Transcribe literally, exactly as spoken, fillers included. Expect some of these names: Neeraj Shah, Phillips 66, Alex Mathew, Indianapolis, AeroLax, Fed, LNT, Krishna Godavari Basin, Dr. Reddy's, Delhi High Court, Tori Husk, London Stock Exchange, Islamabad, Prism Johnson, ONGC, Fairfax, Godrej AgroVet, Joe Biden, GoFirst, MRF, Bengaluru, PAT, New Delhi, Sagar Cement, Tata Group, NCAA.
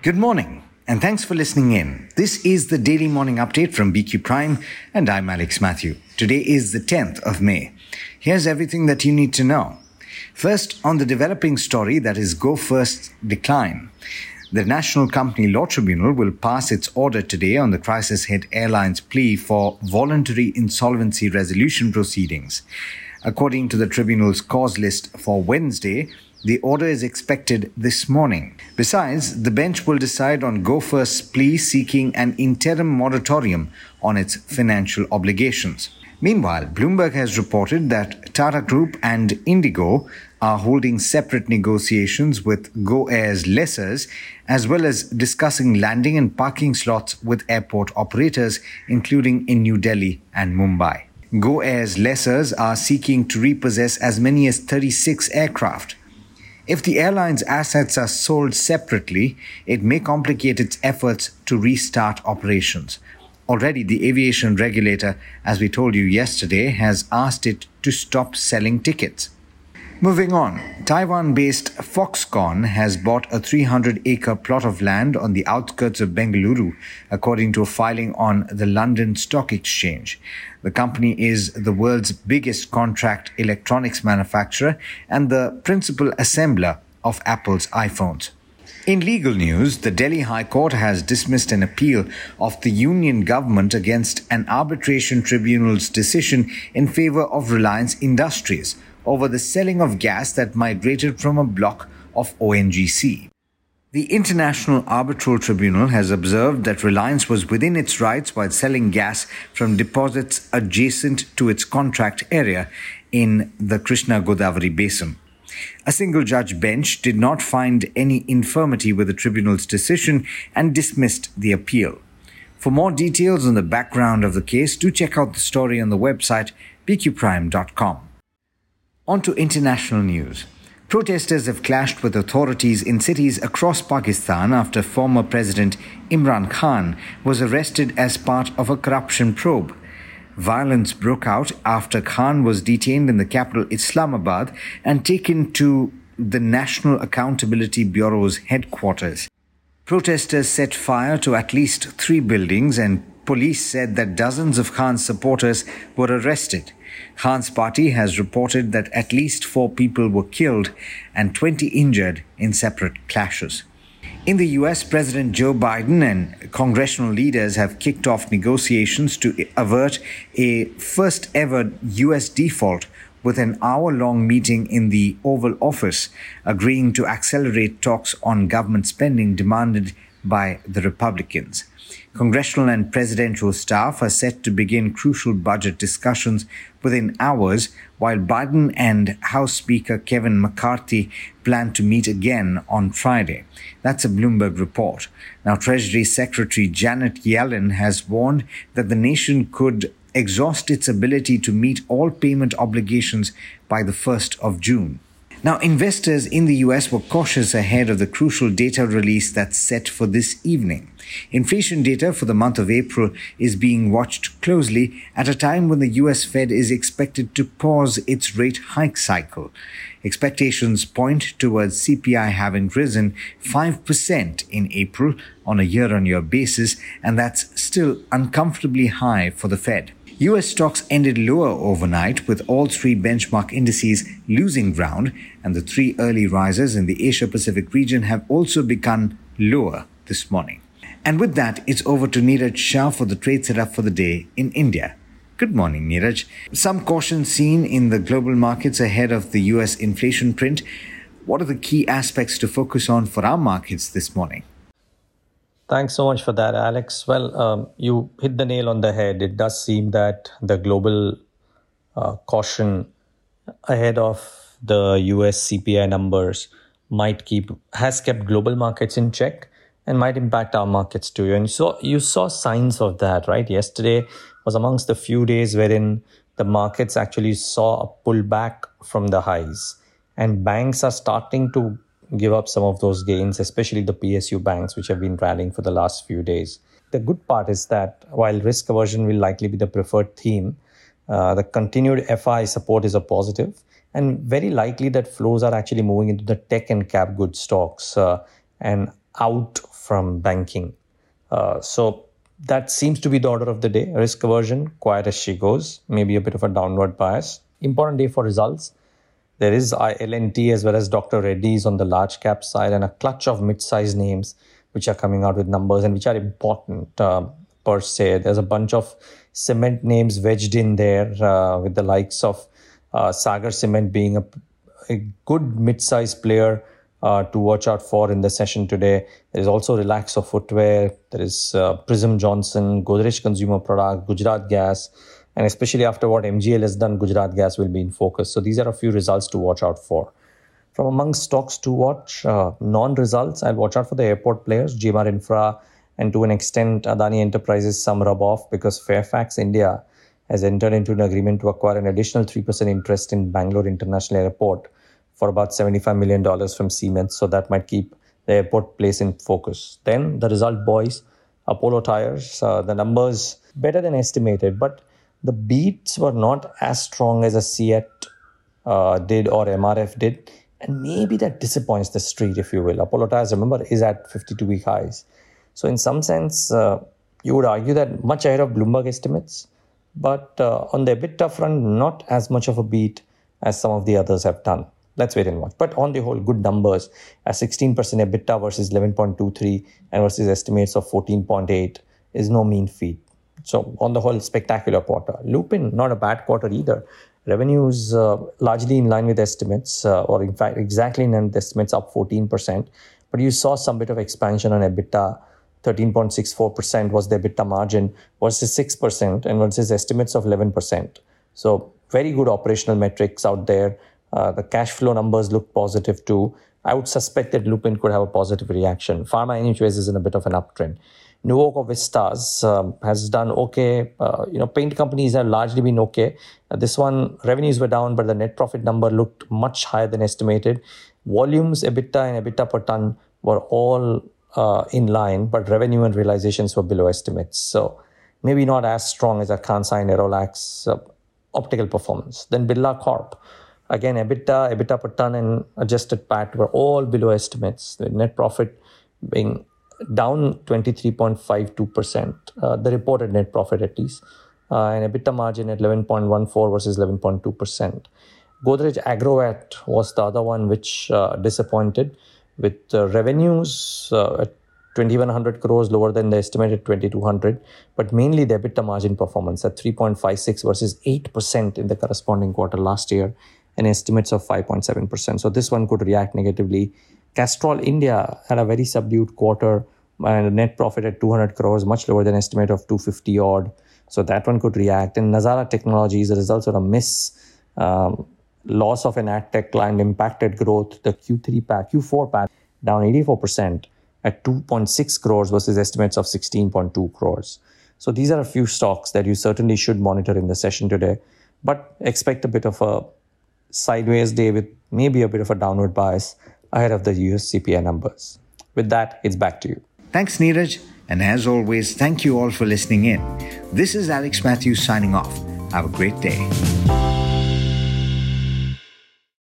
Good morning, and thanks for listening in. This is the Daily Morning Update from B Q Prime, and I'm Alex Mathew. Today is the tenth of May. Here's everything that you need to know. First, on the developing story that is GoFirst's decline. The National Company Law Tribunal will pass its order today on the crisis-hit airline's plea for voluntary insolvency resolution proceedings. According to the tribunal's cause list for Wednesday, the order is expected this morning. Besides, the bench will decide on GoFirst's plea seeking an interim moratorium on its financial obligations. Meanwhile, Bloomberg has reported that Tata Group and Indigo are holding separate negotiations with Go Air's lessors, as well as discussing landing and parking slots with airport operators, including in New Delhi and Mumbai. Go Air's lessors are seeking to repossess as many as thirty-six aircraft. If the airline's assets are sold separately, it may complicate its efforts to restart operations. Already, the aviation regulator, as we told you yesterday, has asked it to stop selling tickets. Moving on, Taiwan-based Foxconn has bought a three hundred acre plot of land on the outskirts of Bengaluru, according to a filing on the London Stock Exchange. The company is the world's biggest contract electronics manufacturer and the principal assembler of Apple's iPhones. In legal news, the Delhi High Court has dismissed an appeal of the Union government against an arbitration tribunal's decision in favor of Reliance Industries over the selling of gas that migrated from a block of O N G C. The International Arbitral Tribunal has observed that Reliance was within its rights while selling gas from deposits adjacent to its contract area in the Krishna Godavari Basin. A single-judge bench did not find any infirmity with the tribunal's decision and dismissed the appeal. For more details on the background of the case, do check out the story on the website b q prime dot com. On to international news. Protesters have clashed with authorities in cities across Pakistan after former President Imran Khan was arrested as part of a corruption probe. Violence broke out after Khan was detained in the capital Islamabad and taken to the National Accountability Bureau's headquarters. Protesters set fire to at least three buildings, and police said that dozens of Khan's supporters were arrested. Khan's party has reported that at least four people were killed and twenty injured in separate clashes. In the U S, President Joe Biden and congressional leaders have kicked off negotiations to avert a first-ever U S default with an hour-long meeting in the Oval Office, agreeing to accelerate talks on government spending demanded by the Republicans. Congressional and presidential staff are set to begin crucial budget discussions within hours, while Biden and House Speaker Kevin McCarthy plan to meet again on Friday. That's a Bloomberg report. Now, Treasury Secretary Janet Yellen has warned that the nation could exhaust its ability to meet all payment obligations by the first of June. Now, investors in the U S were cautious ahead of the crucial data release that's set for this evening. Inflation data for the month of April is being watched closely at a time when the U S Fed is expected to pause its rate hike cycle. Expectations point towards C P I having risen five percent in April on a year-on-year basis, and that's still uncomfortably high for the Fed. U S stocks ended lower overnight, with all three benchmark indices losing ground, and the three early risers in the Asia-Pacific region have also begun lower this morning. And with that, it's over to Neeraj Shah for the trade setup for the day in India. Good morning, Neeraj. Some caution seen in the global markets ahead of the U S inflation print. What are the key aspects to focus on for our markets this morning? Thanks so much for that, Alex. Well, um, you hit the nail on the head. It does seem that the global uh, caution ahead of the U S C P I numbers might keep has kept global markets in check and might impact our markets too. And so you saw signs of that, right? Yesterday was amongst the few days wherein the markets actually saw a pullback from the highs, and banks are starting to give up some of those gains, especially the P S U banks, which have been rallying for the last few days. The good part is that while risk aversion will likely be the preferred theme, uh, the continued F I support is a positive, and very likely that flows are actually moving into the tech and cap goods stocks uh, and out from banking. Uh, so that seems to be the order of the day. Risk aversion, quiet as she goes, maybe a bit of a downward bias. Important day for results. There is L N T as well as Doctor Reddy's on the large cap side and a clutch of mid-sized names which are coming out with numbers and which are important uh, per se. There's a bunch of cement names wedged in there uh, with the likes of uh, Sagar Cement being a, a good mid-sized player uh, to watch out for in the session today. There's also Relaxo Footwear. There is uh, Prism Johnson, Godrej Consumer Product, Gujarat Gas. And especially after what M G L has done, Gujarat Gas will be in focus. So these are a few results to watch out for. From among stocks to watch, uh, non-results, I'll watch out for the airport players, G M R Infra, and to an extent, Adani Enterprises, some rub off because Fairfax India has entered into an agreement to acquire an additional three percent interest in Bangalore International Airport for about seventy-five million dollars from Siemens. So that might keep the airport place in focus. Then the result boys, Apollo Tires, uh, the numbers better than estimated, but the beats were not as strong as a Seat uh, did or M R F did. And maybe that disappoints the street, if you will. Apollo Tires, remember, is at fifty-two-week highs. So in some sense, uh, you would argue that much ahead of Bloomberg estimates. But uh, on the EBITDA front, not as much of a beat as some of the others have done. Let's wait and watch. But on the whole, good numbers. A sixteen percent EBITDA versus eleven point two three and versus estimates of fourteen point eight is no mean feat. So on the whole, spectacular quarter. Lupin, not a bad quarter either. Revenues uh, largely in line with estimates, uh, or in fact, exactly in line with estimates, up fourteen percent. But you saw some bit of expansion on EBITDA. thirteen point six four percent was the EBITDA margin versus six percent and versus estimates of eleven percent. So very good operational metrics out there. Uh, the cash flow numbers look positive too. I would suspect that Lupin could have a positive reaction. Pharma anyways is in a bit of an uptrend. Nuvoco Vistas um, has done okay. Uh, you know, paint companies have largely been okay. Uh, this one, revenues were down, but the net profit number looked much higher than estimated. Volumes, EBITDA and EBITDA per ton were all uh, in line, but revenue and realizations were below estimates. So maybe not as strong as Arkansas and Aerolax uh, optical performance. Then Birla Corp. Again, EBITDA, EBITDA per ton and adjusted P A T were all below estimates. The net profit being down twenty-three point five two percent, uh, the reported net profit at least, uh, and EBITDA margin at eleven point one four versus eleven point two percent. Godrej Agrovet was the other one which uh, disappointed with uh, revenues uh, at twenty-one hundred crores, lower than the estimated twenty-two hundred, but mainly the EBITDA margin performance at three point five six versus eight percent in the corresponding quarter last year, and estimates of five point seven percent. So this one could react negatively. Castrol India had a very subdued quarter and a net profit at two hundred crores, much lower than estimate of two hundred fifty odd. So that one could react. And Nazara Technologies, the results were a miss. Um, loss of an ad tech client impacted growth. The Q three P A T, Q four P A T down eighty-four percent at two point six crores versus estimates of sixteen point two crores. So these are a few stocks that you certainly should monitor in the session today, but expect a bit of a sideways day with maybe a bit of a downward bias ahead of the U S C P I numbers. With that, it's back to you. Thanks, Neeraj. And as always, thank you all for listening in. This is Alex Mathew signing off. Have a great day.